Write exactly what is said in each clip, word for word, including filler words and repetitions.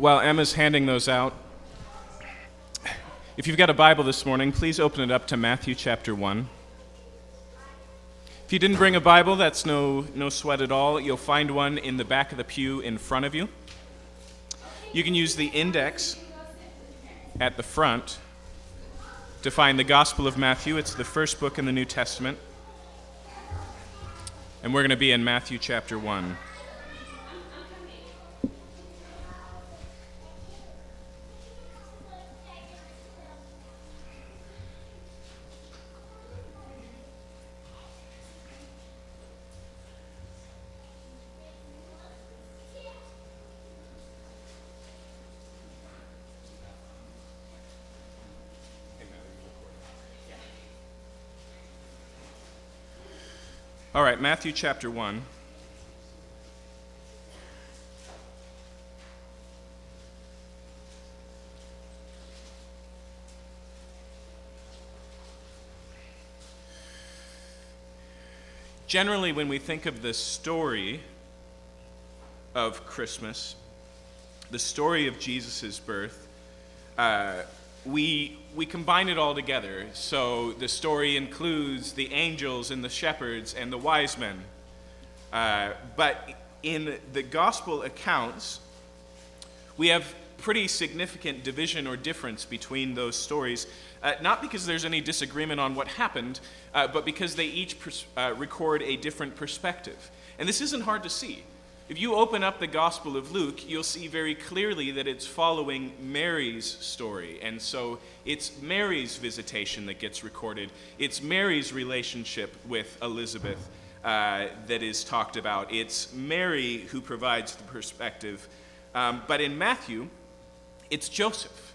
while Emma's handing those out, if you've got a Bible this morning, please open it up to Matthew chapter one. If you didn't bring a Bible, that's no, no sweat at all. You'll find one in the back of the pew in front of you. You can use the index at the front to find the Gospel of Matthew. It's the first book in the New Testament. And we're going to be in Matthew chapter one. All right, Matthew chapter one. Generally, when we think of the story of Christmas, the story of Jesus' birth, uh, we we combine it all together. So the story includes the angels and the shepherds and the wise men. Uh, but in the gospel accounts, we have pretty significant division or difference between those stories, uh, not because there's any disagreement on what happened, uh, but because they each pers- uh, record a different perspective. And this isn't hard to see. If you open up the Gospel of Luke, you'll see very clearly that it's following Mary's story. And so it's Mary's visitation that gets recorded. It's Mary's relationship with Elizabeth uh, that is talked about. It's Mary who provides the perspective. Um, but in Matthew, it's Joseph.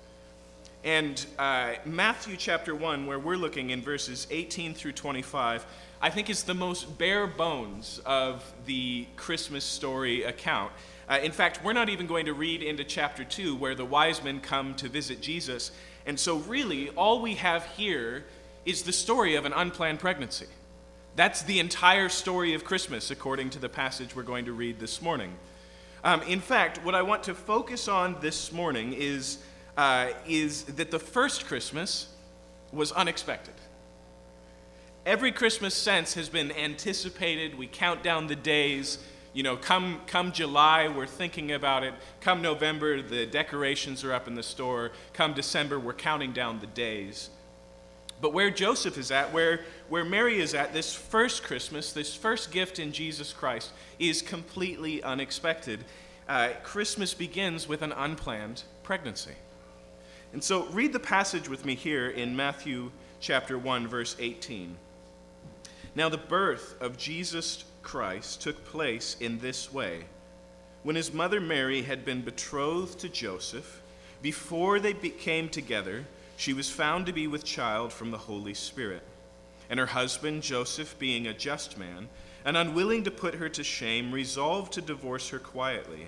And uh, Matthew chapter one, where we're looking in verses eighteen through twenty-five, I think it's the most bare bones of the Christmas story account. Uh, in fact, we're not even going to read into chapter two where the wise men come to visit Jesus. And so really, all we have here is the story of an unplanned pregnancy. That's the entire story of Christmas, according to the passage we're going to read this morning. Um, in fact, what I want to focus on this morning is, uh, is that the first Christmas was unexpected. Every Christmas since has been anticipated. We count down the days. You know, come come July, we're thinking about it. Come November, the decorations are up in the store. Come December, we're counting down the days. But where Joseph is at, where, where Mary is at, this first Christmas, this first gift in Jesus Christ is completely unexpected. Uh, Christmas begins with an unplanned pregnancy. And so read the passage with me here in Matthew chapter one, verse eighteen. Now the birth of Jesus Christ took place in this way. When his mother Mary had been betrothed to Joseph, before they came together, she was found to be with child from the Holy Spirit. And her husband Joseph, being a just man, and unwilling to put her to shame, resolved to divorce her quietly.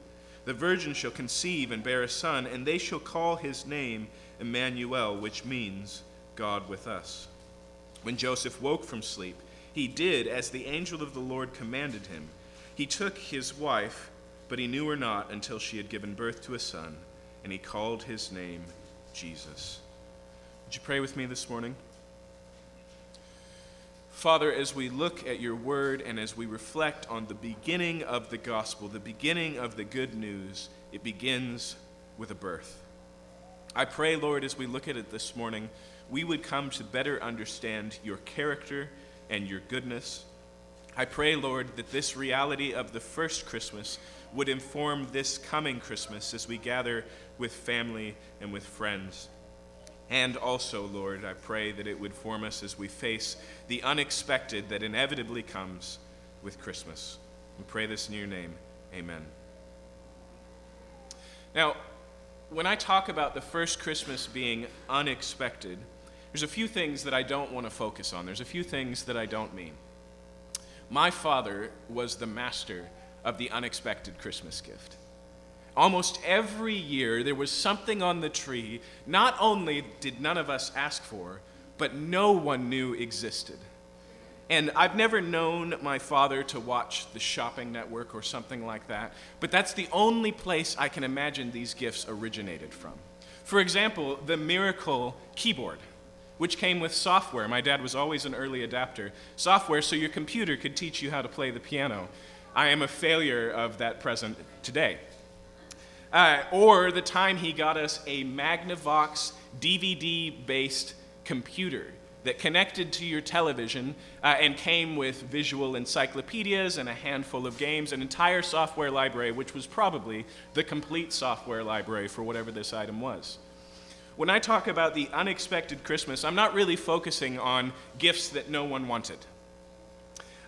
the virgin shall conceive and bear a son, and they shall call his name Emmanuel, which means God with us. When Joseph woke from sleep, he did as the angel of the Lord commanded him. He took his wife, but he knew her not until she had given birth to a son, and he called his name Jesus. Would you pray with me this morning? Father, as we look at your word and as we reflect on the beginning of the gospel, the beginning of the good news, it begins with a birth. I pray, Lord, as we look at it this morning, we would come to better understand your character and your goodness. I pray, Lord, that this reality of the first Christmas would inform this coming Christmas as we gather with family and with friends. And also, Lord, I pray that it would form us as we face the unexpected that inevitably comes with Christmas. We pray this in your name. Amen. Now, when I talk about the first Christmas being unexpected, there's a few things that I don't want to focus on. There's a few things that I don't mean. My father was the master of the unexpected Christmas gift. Almost every year, there was something on the tree not only did none of us ask for, but no one knew existed. And I've never known my father to watch The Shopping Network or something like that, but that's the only place I can imagine these gifts originated from. For example, the Miracle Keyboard, which came with software. My dad was always an early adapter. Software so your computer could teach you how to play the piano. I am a failure of that present today. Uh, or the time he got us a Magnavox D V D-based computer that connected to your television uh, and came with visual encyclopedias and a handful of games, an entire software library, which was probably the complete software library for whatever this item was. When I talk about the unexpected Christmas, I'm not really focusing on gifts that no one wanted.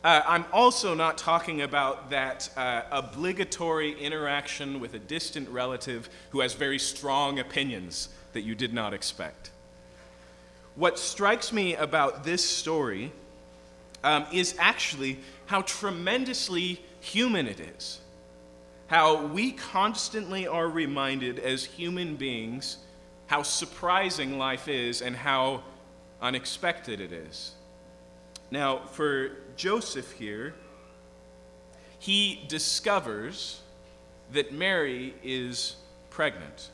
Uh, I'm also not talking about that uh, obligatory interaction with a distant relative who has very strong opinions that you did not expect. What strikes me about this story um, is actually how tremendously human it is. How we constantly are reminded as human beings how surprising life is and how unexpected it is. Now, for Joseph here, he discovers that Mary is pregnant.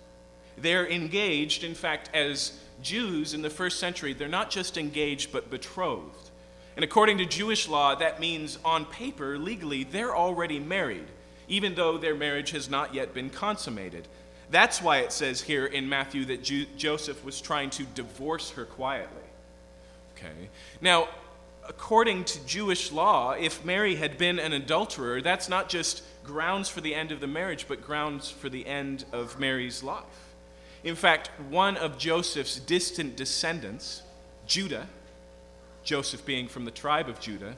They're engaged, in fact, as Jews in the first century, they're not just engaged but betrothed. And according to Jewish law, that means on paper, legally, they're already married, even though their marriage has not yet been consummated. That's why it says here in Matthew that Ju- Joseph was trying to divorce her quietly. Okay. Now, according to Jewish law, if Mary had been an adulterer, that's not just grounds for the end of the marriage, but grounds for the end of Mary's life. In fact, one of Joseph's distant descendants, Judah, Joseph being from the tribe of Judah,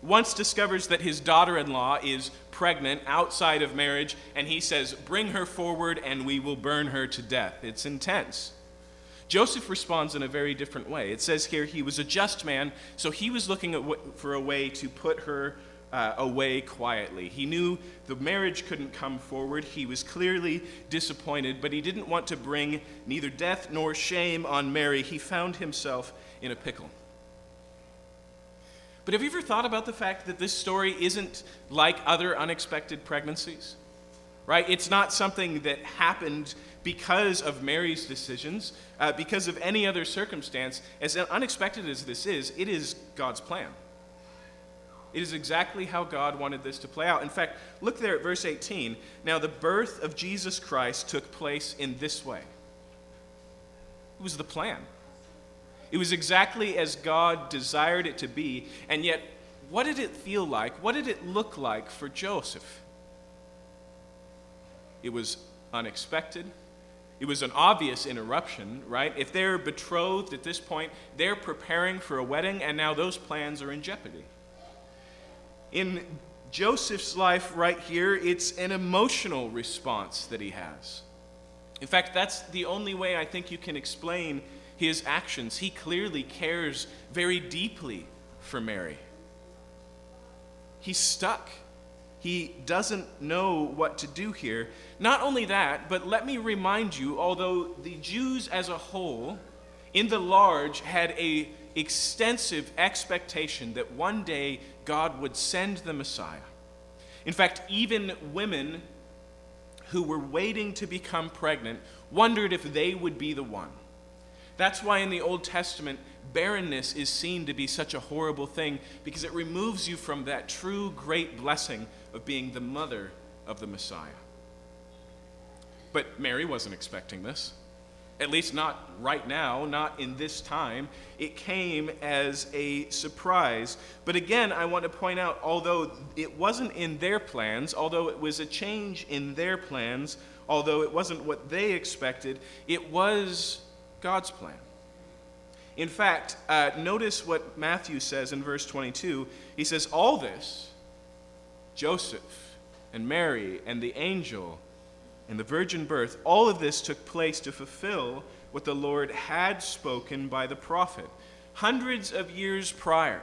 once discovers that his daughter-in-law is pregnant outside of marriage, and he says, "Bring her forward and we will burn her to death." It's intense. Joseph responds in a very different way. It says here he was a just man, so he was looking for a way to put her Uh, away quietly. He knew the marriage couldn't come forward. He was clearly disappointed, but he didn't want to bring neither death nor shame on Mary. He found himself in a pickle. But have you ever thought about the fact that this story isn't like other unexpected pregnancies? Right? It's not something that happened because of Mary's decisions, uh, because of any other circumstance. As unexpected as this is, it is God's plan. It is exactly how God wanted this to play out. In fact, look there at verse eighteen. Now, the birth of Jesus Christ took place in this way. It was the plan. It was exactly as God desired it to be. And yet, what did it feel like? What did it look like for Joseph? It was unexpected. It was an obvious interruption, right? If they're betrothed at this point, they're preparing for a wedding, and now those plans are in jeopardy. In Joseph's life right here, it's an emotional response that he has. In fact, that's the only way I think you can explain his actions. He clearly cares very deeply for Mary. He's stuck. He doesn't know what to do here. Not only that, but let me remind you, although the Jews as a whole, in the large, had a extensive expectation that one day God would send the Messiah. In fact, even women who were waiting to become pregnant wondered if they would be the one. That's why in the Old Testament, barrenness is seen to be such a horrible thing, because it removes you from that true great blessing of being the mother of the Messiah. But Mary wasn't expecting this. At least not right now, not in this time. It came as a surprise. But again, I want to point out, although it wasn't in their plans, although it was a change in their plans, although it wasn't what they expected, it was God's plan. In fact, uh, notice what Matthew says in verse twenty-two. He says, all this, Joseph and Mary and the angel and the virgin birth, all of this took place to fulfill what the Lord had spoken by the prophet. Hundreds of years prior,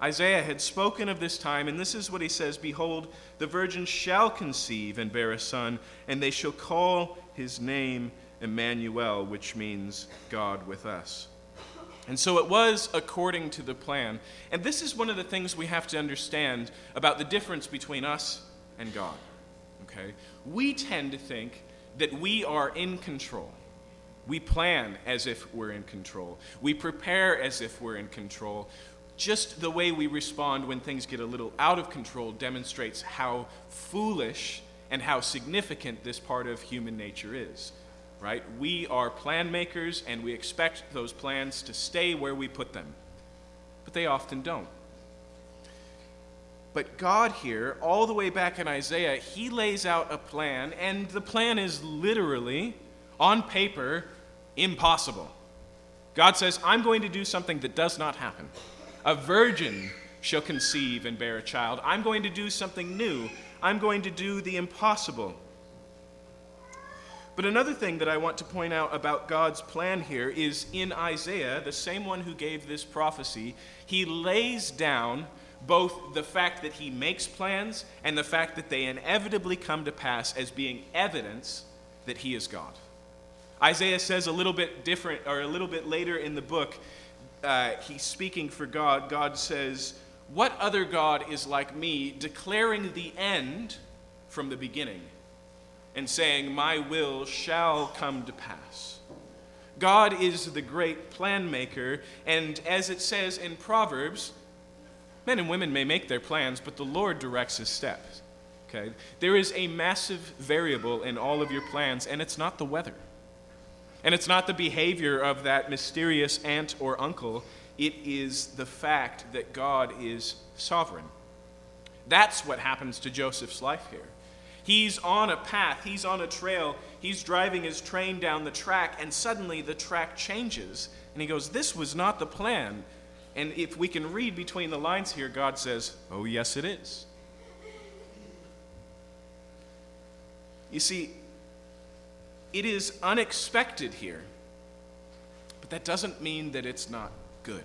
Isaiah had spoken of this time, and this is what he says, "Behold, the virgin shall conceive and bear a son, and they shall call his name Emmanuel," which means God with us. And so it was according to the plan. And this is one of the things we have to understand about the difference between us and God. Okay? We tend to think that we are in control. We plan as if we're in control. We prepare as if we're in control. Just the way we respond when things get a little out of control demonstrates how foolish and how significant this part of human nature is. Right? We are plan makers, and we expect those plans to stay where we put them. But they often don't. But God here, all the way back in Isaiah, he lays out a plan, and the plan is literally, on paper, impossible. God says, I'm going to do something that does not happen. A virgin shall conceive and bear a child. I'm going to do something new. I'm going to do the impossible. But another thing that I want to point out about God's plan here is in Isaiah, the same one who gave this prophecy, he lays down both the fact that he makes plans and the fact that they inevitably come to pass as being evidence that he is God. Isaiah says a little bit different, or a little bit later in the book, uh, he's speaking for God. God says, "What other God is like me, declaring the end from the beginning? And saying, my will shall come to pass." God is the great plan maker, and as it says in Proverbs, men and women may make their plans, but the Lord directs his steps. Okay? There is a massive variable in all of your plans, and it's not the weather. And it's not the behavior of that mysterious aunt or uncle. It is the fact that God is sovereign. That's what happens to Joseph's life here. He's on a path, he's on a trail, he's driving his train down the track, and suddenly the track changes. And he goes, this was not the plan. And if we can read between the lines here, God says, oh yes it is. You see, it is unexpected here, but that doesn't mean that it's not good.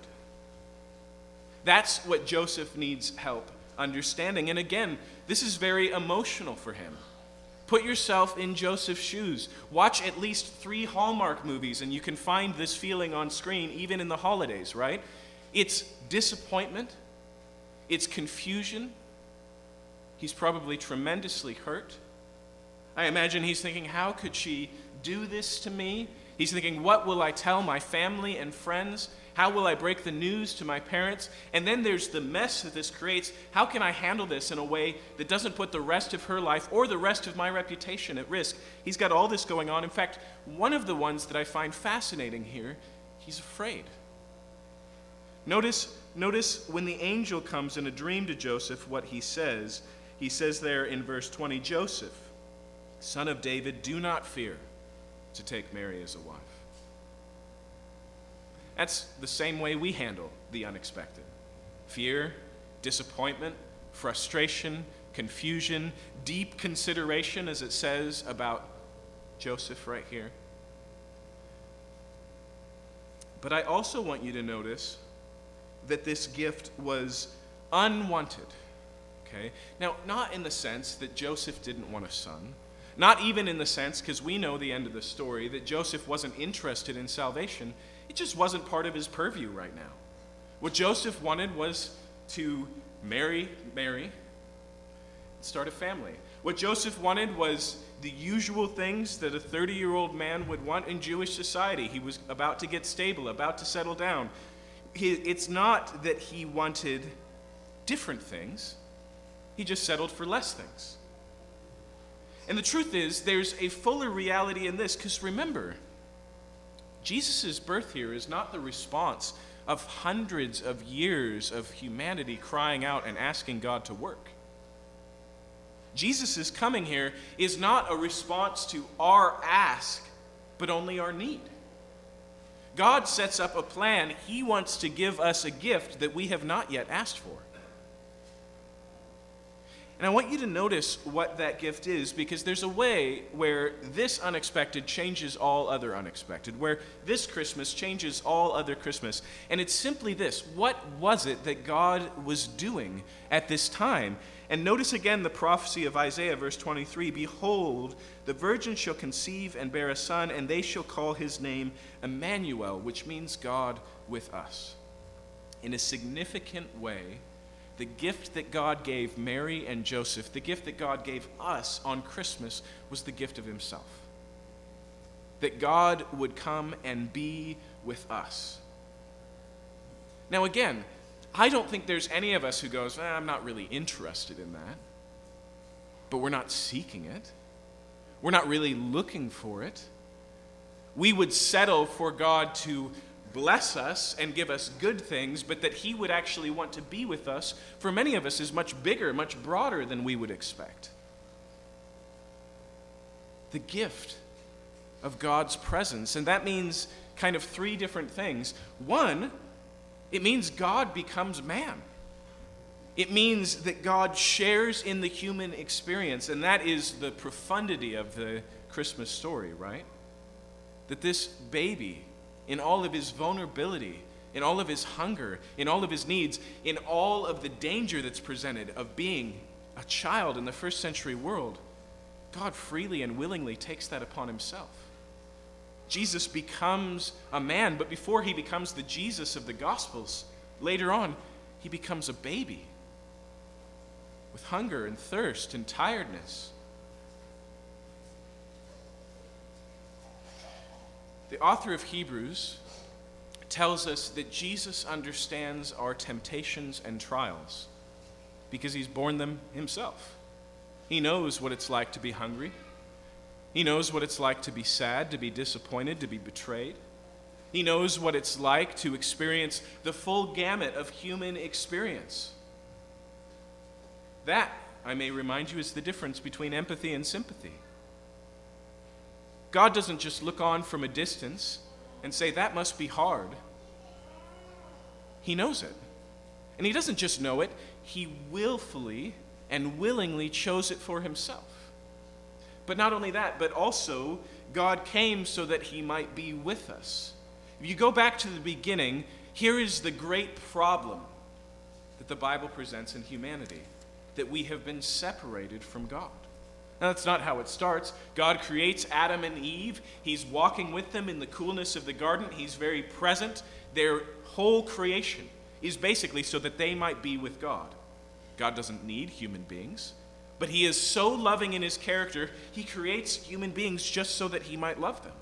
That's what Joseph needs help understanding. And again, this is very emotional for him. Put yourself in Joseph's shoes. Watch at least three Hallmark movies, and you can find this feeling on screen even in the holidays, right? It's disappointment. It's confusion. He's probably tremendously hurt. I imagine he's thinking, how could she do this to me? He's thinking, what will I tell my family and friends? How will I break the news to my parents? And then there's the mess that this creates. How can I handle this in a way that doesn't put the rest of her life or the rest of my reputation at risk? He's got all this going on. In fact, one of the ones that I find fascinating here, he's afraid. Notice, notice when the angel comes in a dream to Joseph, what he says. He says there in verse twenty, Joseph, son of David, do not fear to take Mary as a wife. That's the same way we handle the unexpected. Fear, disappointment, frustration, confusion, deep consideration, as it says about Joseph right here. But I also want you to notice that this gift was unwanted. Okay? Now, not in the sense that Joseph didn't want a son. Not even in the sense, because we know the end of the story, that Joseph wasn't interested in salvation. It just wasn't part of his purview right now. What Joseph wanted was to marry Mary and start a family. What Joseph wanted was the usual things that a thirty-year-old man would want in Jewish society. He was about to get stable, about to settle down. It's not that he wanted different things. He just settled for less things. And the truth is, there's a fuller reality in this, because remember, Jesus' birth here is not the response of hundreds of years of humanity crying out and asking God to work. Jesus' coming here is not a response to our ask, but only our need. God sets up a plan. He wants to give us a gift that we have not yet asked for. And I want you to notice what that gift is, because there's a way where this unexpected changes all other unexpected, where this Christmas changes all other Christmas. And it's simply this: what was it that God was doing at this time? And notice again the prophecy of Isaiah, verse twenty-three, "Behold, the virgin shall conceive and bear a son, and they shall call his name Emmanuel," which means God with us. In a significant way, the gift that God gave Mary and Joseph, the gift that God gave us on Christmas, was the gift of himself. That God would come and be with us. Now again, I don't think there's any of us who goes, eh, I'm not really interested in that. But we're not seeking it. We're not really looking for it. We would settle for God to bless us and give us good things, but that he would actually want to be with us, for many of us, is much bigger, much broader than we would expect. The gift of God's presence, and that means kind of three different things. One, it means God becomes man. It means that God shares in the human experience, and that is the profundity of the Christmas story, right? That this baby, in all of his vulnerability, in all of his hunger, in all of his needs, in all of the danger that's presented of being a child in the first century world, God freely and willingly takes that upon himself. Jesus becomes a man, but before he becomes the Jesus of the Gospels, later on, he becomes a baby with hunger and thirst and tiredness. The author of Hebrews tells us that Jesus understands our temptations and trials because he's borne them himself. He knows what it's like to be hungry. He knows what it's like to be sad, to be disappointed, to be betrayed. He knows what it's like to experience the full gamut of human experience. That, I may remind you, is the difference between empathy and sympathy. God doesn't just look on from a distance and say, that must be hard. He knows it. And he doesn't just know it, he willfully and willingly chose it for himself. But not only that, but also God came so that he might be with us. If you go back to the beginning, here is the great problem that the Bible presents in humanity, that we have been separated from God. Now, that's not how it starts. God creates Adam and Eve. He's walking with them in the coolness of the garden. He's very present. Their whole creation is basically so that they might be with God. God doesn't need human beings, but he is so loving in his character, he creates human beings just so that he might love them.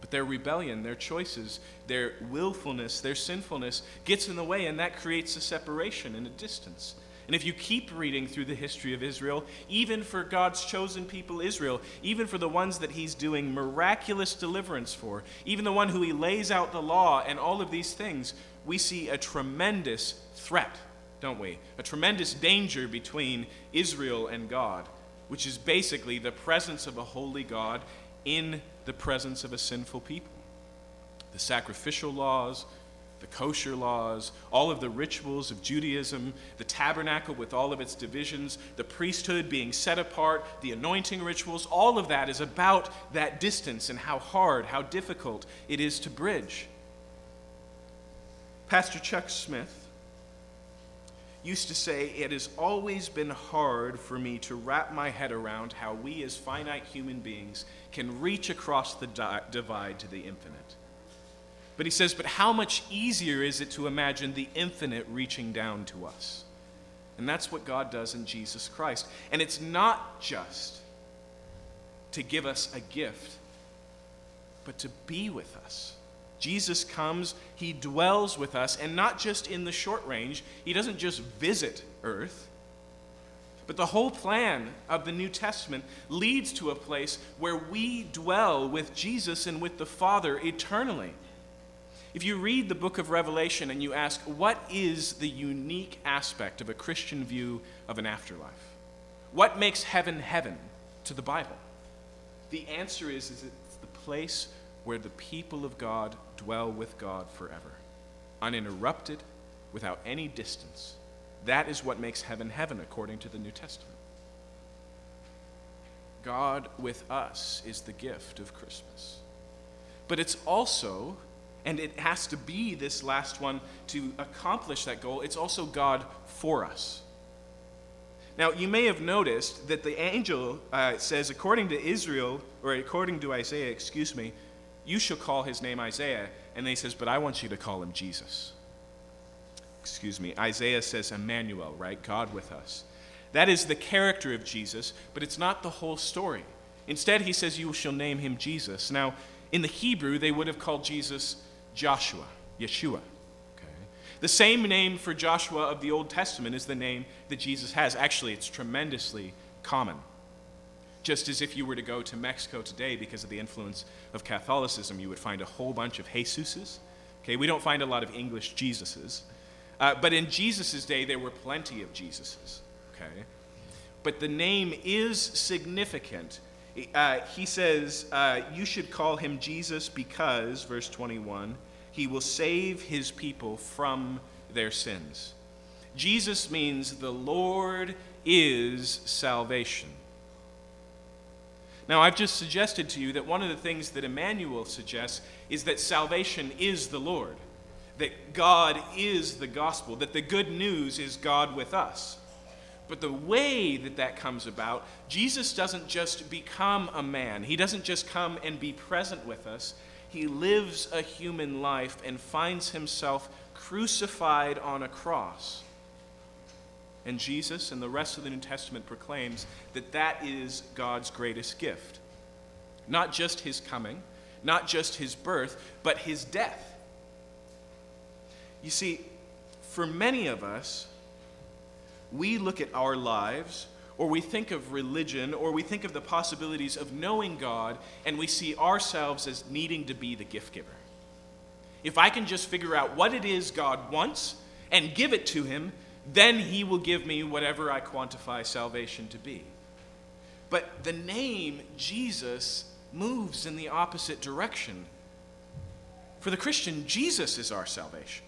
But their rebellion, their choices, their willfulness, their sinfulness gets in the way, and that creates a separation and a distance. And if you keep reading through the history of Israel, even for God's chosen people Israel, even for the ones that he's doing miraculous deliverance for, even the one who he lays out the law and all of these things, we see a tremendous threat, don't we? A tremendous danger between Israel and God, which is basically the presence of a holy God in the presence of a sinful people. The sacrificial laws, the kosher laws, all of the rituals of Judaism, the tabernacle with all of its divisions, the priesthood being set apart, the anointing rituals, all of that is about that distance and how hard, how difficult it is to bridge. Pastor Chuck Smith used to say, "It has always been hard for me to wrap my head around how we as finite human beings can reach across the di- divide to the infinite." But he says, but how much easier is it to imagine the infinite reaching down to us? And that's what God does in Jesus Christ. And it's not just to give us a gift, but to be with us. Jesus comes, he dwells with us, and not just in the short range. He doesn't just visit earth. But the whole plan of the New Testament leads to a place where we dwell with Jesus and with the Father eternally. If you read the book of Revelation and you ask, what is the unique aspect of a Christian view of an afterlife? What makes heaven heaven to the Bible? The answer is, is it's the place where the people of God dwell with God forever, uninterrupted, without any distance, That is what makes heaven heaven, according to the New Testament. God with us is the gift of Christmas. But it's also, and it has to be this last one to accomplish that goal, it's also God for us. Now, you may have noticed that the angel uh, says, according to Israel, or according to Isaiah, excuse me, you shall call his name Isaiah. And then he says, but I want you to call him Jesus. Excuse me. Isaiah says Emmanuel, right? God with us. That is the character of Jesus, but it's not the whole story. Instead, he says, you shall name him Jesus. Now, in the Hebrew, they would have called Jesus Joshua, Yeshua. The same name for Joshua of the Old Testament is the name that Jesus has. Actually, it's tremendously common. Just as if you were to go to Mexico today, because of the influence of Catholicism, you would find a whole bunch of Jesuses. Okay, we don't find a lot of English Jesuses. Uh, but in Jesus' day, there were plenty of Jesuses. Okay, but the name is significant. Uh, he says, uh, you should call him Jesus because, verse twenty-one, he will save his people from their sins. Jesus means the Lord is salvation. Now, I've just suggested to you that one of the things that Emmanuel suggests is that salvation is the Lord, that God is the gospel, that the good news is God with us. But the way that that comes about, Jesus doesn't just become a man. He doesn't just come and be present with us. He lives a human life and finds himself crucified on a cross. And Jesus and the rest of the New Testament proclaims that that is God's greatest gift. Not just his coming, not just his birth, but his death. You see, for many of us, we look at our lives, or we think of religion, or we think of the possibilities of knowing God, and we see ourselves as needing to be the gift giver. If I can just figure out what it is God wants and give it to him, then he will give me whatever I quantify salvation to be. But the name Jesus moves in the opposite direction. For the Christian, Jesus is our salvation.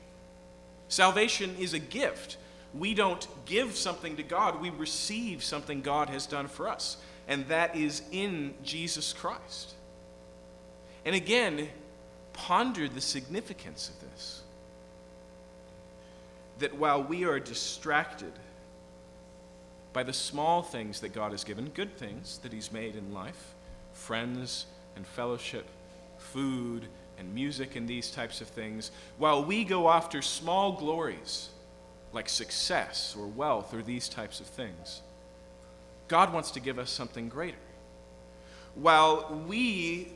Salvation is a gift. We don't give something to God, we receive something God has done for us. And that is in Jesus Christ. And again, ponder the significance of this. That while we are distracted by the small things that God has given, good things that he's made in life, friends and fellowship, food and music and these types of things, while we go after small glories, like success or wealth or these types of things, God wants to give us something greater. While we,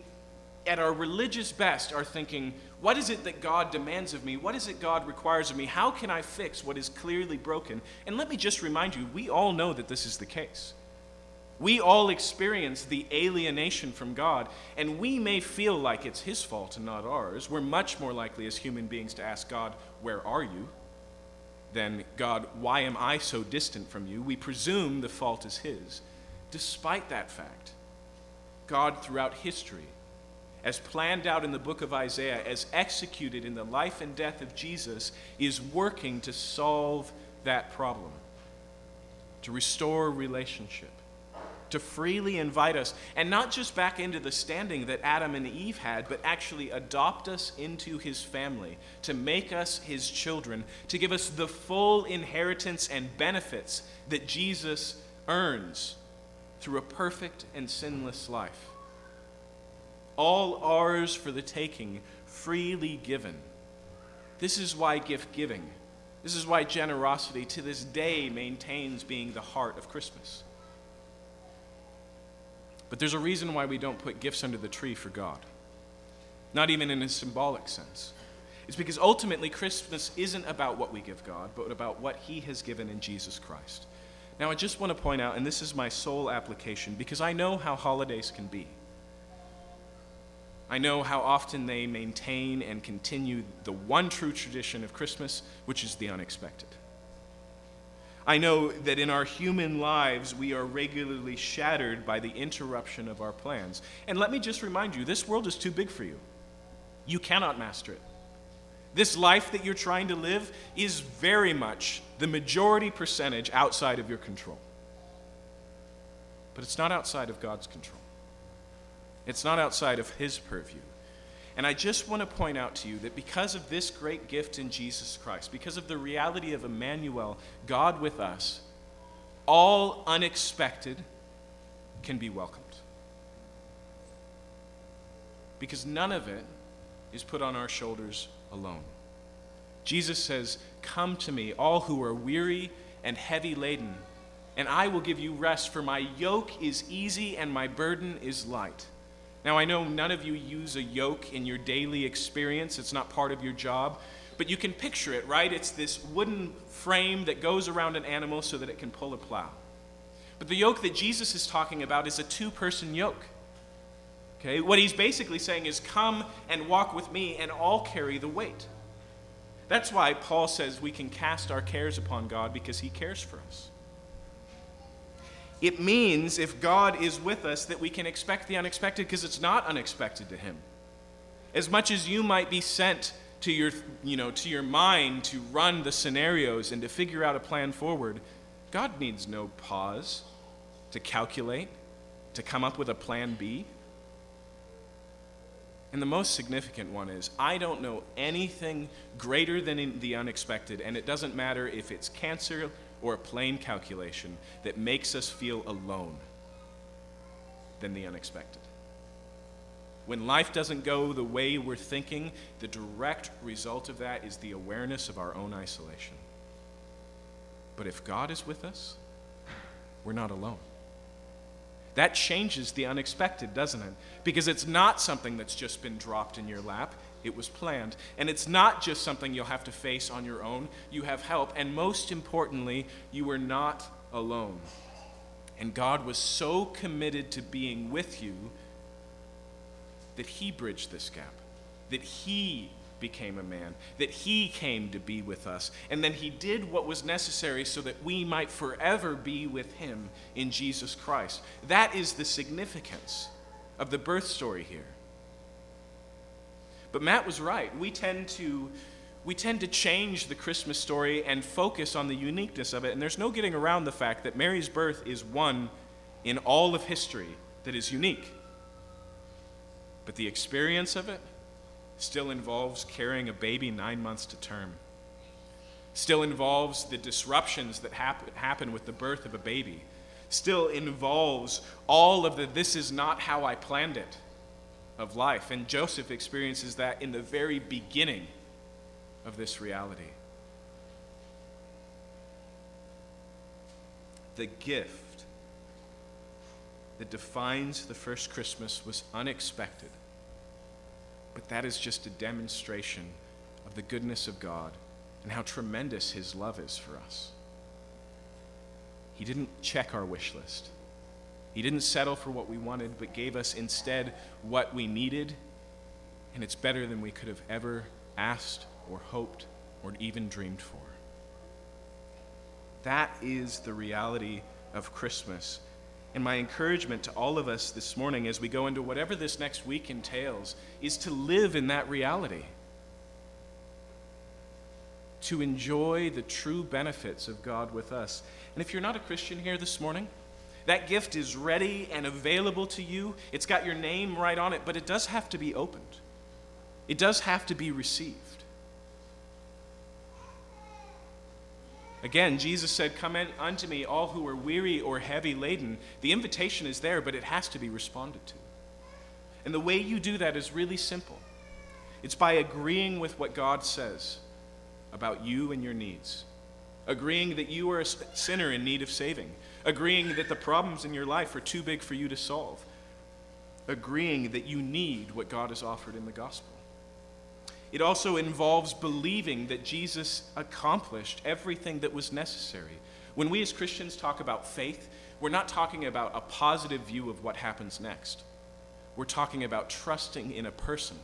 at our religious best, are thinking, what is it that God demands of me? What is it God requires of me? How can I fix what is clearly broken? And let me just remind you, we all know that this is the case. We all experience the alienation from God, and we may feel like it's his fault and not ours. We're much more likely as human beings to ask God, where are you? Then, God, why am I so distant from you? We presume the fault is his. Despite that fact, God throughout history, as planned out in the book of Isaiah, as executed in the life and death of Jesus, is working to solve that problem, to restore relationship, to freely invite us, and not just back into the standing that Adam and Eve had, but actually adopt us into his family, to make us his children, to give us the full inheritance and benefits that Jesus earns through a perfect and sinless life. All ours for the taking, freely given. This is why gift giving, this is why generosity to this day maintains being the heart of Christmas. But there's a reason why we don't put gifts under the tree for God, not even in a symbolic sense. It's because ultimately Christmas isn't about what we give God, but about what he has given in Jesus Christ. Now I just want to point out, and this is my sole application, because I know how holidays can be. I know how often they maintain and continue the one true tradition of Christmas, which is the unexpected. I know that in our human lives, we are regularly shattered by the interruption of our plans. And let me just remind you, this world is too big for you. You cannot master it. This life that you're trying to live is very much the majority percentage outside of your control. But it's not outside of God's control. It's not outside of his purview. And I just want to point out to you that because of this great gift in Jesus Christ, because of the reality of Emmanuel, God with us, all unexpected can be welcomed. Because none of it is put on our shoulders alone. Jesus says, "Come to me, all who are weary and heavy laden, and I will give you rest, for my yoke is easy and my burden is light." Now, I know none of you use a yoke in your daily experience. It's not part of your job. But you can picture it, right? It's this wooden frame that goes around an animal so that it can pull a plow. But the yoke that Jesus is talking about is a two-person yoke. Okay? What he's basically saying is, come and walk with me, and all carry the weight. That's why Paul says we can cast our cares upon God, because he cares for us. It means if God is with us that we can expect the unexpected, because it's not unexpected to him. As much as you might be sent to your, you know, to your mind to run the scenarios and to figure out a plan forward, God needs no pause to calculate, to come up with a plan B. And the most significant one is, I don't know anything greater than the unexpected, and it doesn't matter if it's cancer or a plain calculation that makes us feel alone than the unexpected. When life doesn't go the way we're thinking, the direct result of that is the awareness of our own isolation. But if God is with us, we're not alone. That changes the unexpected, doesn't it? Because it's not something that's just been dropped in your lap. It was planned. And it's not just something you'll have to face on your own. You have help. And most importantly, you were not alone. And God was so committed to being with you that he bridged this gap, that he became a man, that he came to be with us. And then he did what was necessary so that we might forever be with him in Jesus Christ. That is the significance of the birth story here. But Matt was right. We tend to we tend to change the Christmas story and focus on the uniqueness of it. And there's no getting around the fact that Mary's birth is one in all of history that is unique. But the experience of it still involves carrying a baby nine months to term. Still involves the disruptions that happen, happen with the birth of a baby. Still involves all of the "this is not how I planned it" of life. And Joseph experiences that in the very beginning of this reality. The gift that defines the first Christmas was unexpected, but that is just a demonstration of the goodness of God and how tremendous his love is for us. He didn't check our wish list. He didn't settle for what we wanted, but gave us instead what we needed, and it's better than we could have ever asked or hoped or even dreamed for. That is the reality of Christmas. And my encouragement to all of us this morning as we go into whatever this next week entails is to live in that reality, to enjoy the true benefits of God with us. And if you're not a Christian here this morning, that gift is ready and available to you. It's got your name right on it, but it does have to be opened. It does have to be received. Again, Jesus said, "Come unto me, all who are weary or heavy laden." The invitation is there, but it has to be responded to. And the way you do that is really simple. It's by agreeing with what God says about you and your needs. Agreeing that you are a sinner in need of saving. Agreeing that the problems in your life are too big for you to solve. Agreeing that you need what God has offered in the gospel. It also involves believing that Jesus accomplished everything that was necessary. When we as Christians talk about faith, we're not talking about a positive view of what happens next. We're talking about trusting in a person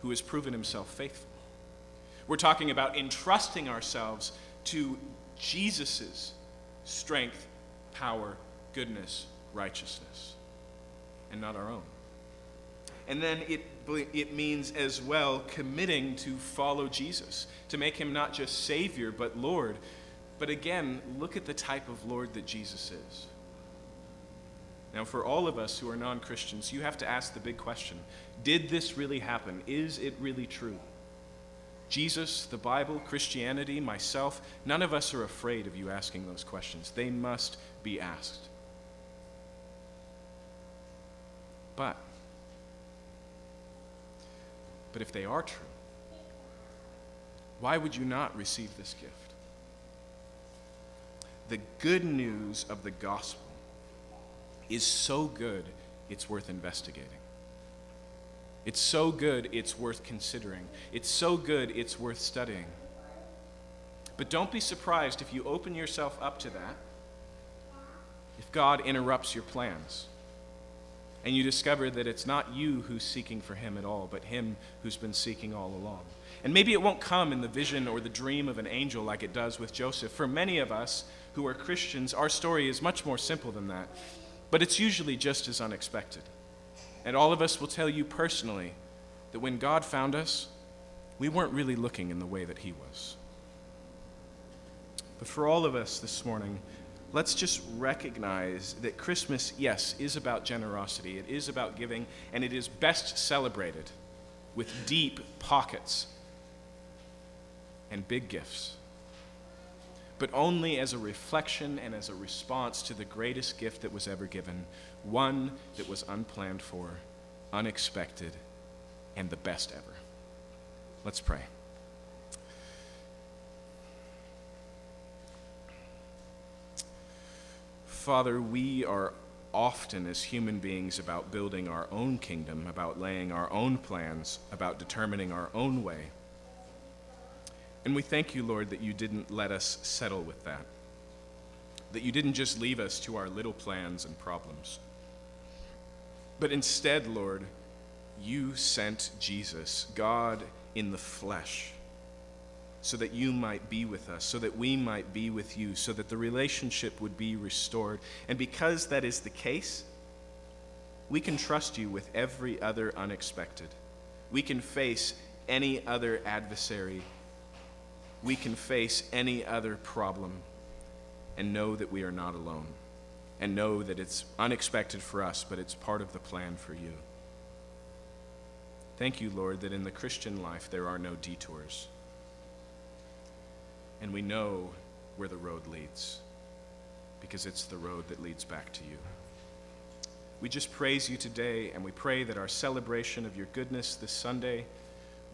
who has proven himself faithful. We're talking about entrusting ourselves to Jesus' strength, power, goodness, righteousness, and not our own. And then it it means as well committing to follow Jesus, to make him not just Savior, but Lord. But again, look at the type of Lord that Jesus is. Now, for all of us who are non-Christians, you have to ask the big question. Did this really happen? Is it really true? Jesus, the Bible, Christianity, myself, none of us are afraid of you asking those questions. They must be asked. But, but if they are true, why would you not receive this gift? The good news of the gospel is so good, it's worth investigating. It's so good, it's worth considering. It's so good, it's worth studying. But don't be surprised if you open yourself up to that, if God interrupts your plans, and you discover that it's not you who's seeking for him at all, but him who's been seeking all along. And maybe it won't come in the vision or the dream of an angel like it does with Joseph. For many of us who are Christians, our story is much more simple than that, but it's usually just as unexpected. And all of us will tell you personally that when God found us, we weren't really looking in the way that he was. But for all of us this morning, let's just recognize that Christmas, yes, is about generosity. It is about giving, and it is best celebrated with deep pockets and big gifts, but only as a reflection and as a response to the greatest gift that was ever given, one that was unplanned for, unexpected, and the best ever. Let's pray. Father, we are often as human beings about building our own kingdom, about laying our own plans, about determining our own way. And we thank you, Lord, that you didn't let us settle with that, that you didn't just leave us to our little plans and problems. But instead, Lord, you sent Jesus, God in the flesh, so that you might be with us, so that we might be with you, so that the relationship would be restored. And because that is the case, we can trust you with every other unexpected. We can face any other adversary. We can face any other problem and know that we are not alone, and know that it's unexpected for us, but it's part of the plan for you. Thank you, Lord, that in the Christian life there are no detours, and we know where the road leads, because it's the road that leads back to you. We just praise you today, and we pray that our celebration of your goodness this Sunday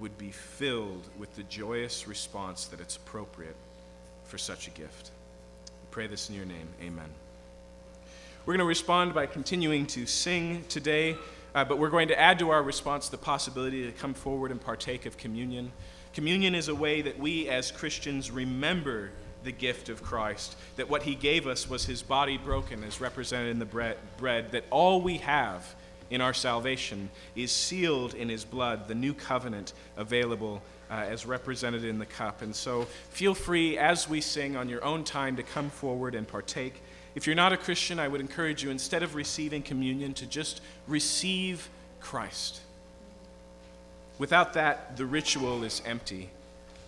would be filled with the joyous response that it's appropriate for such a gift. We pray this in your name. Amen. We're going to respond by continuing to sing today, uh, but we're going to add to our response the possibility to come forward and partake of communion. Communion is a way that we as Christians remember the gift of Christ, that what he gave us was his body broken as represented in the bread, bread that all we have in our salvation is sealed in his blood, the new covenant available uh, as represented in the cup. And so feel free as we sing on your own time to come forward and partake. If you're not a Christian, I would encourage you, instead of receiving communion, to just receive Christ. Without that, the ritual is empty.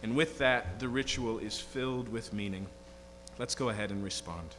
And with that, the ritual is filled with meaning. Let's go ahead and respond.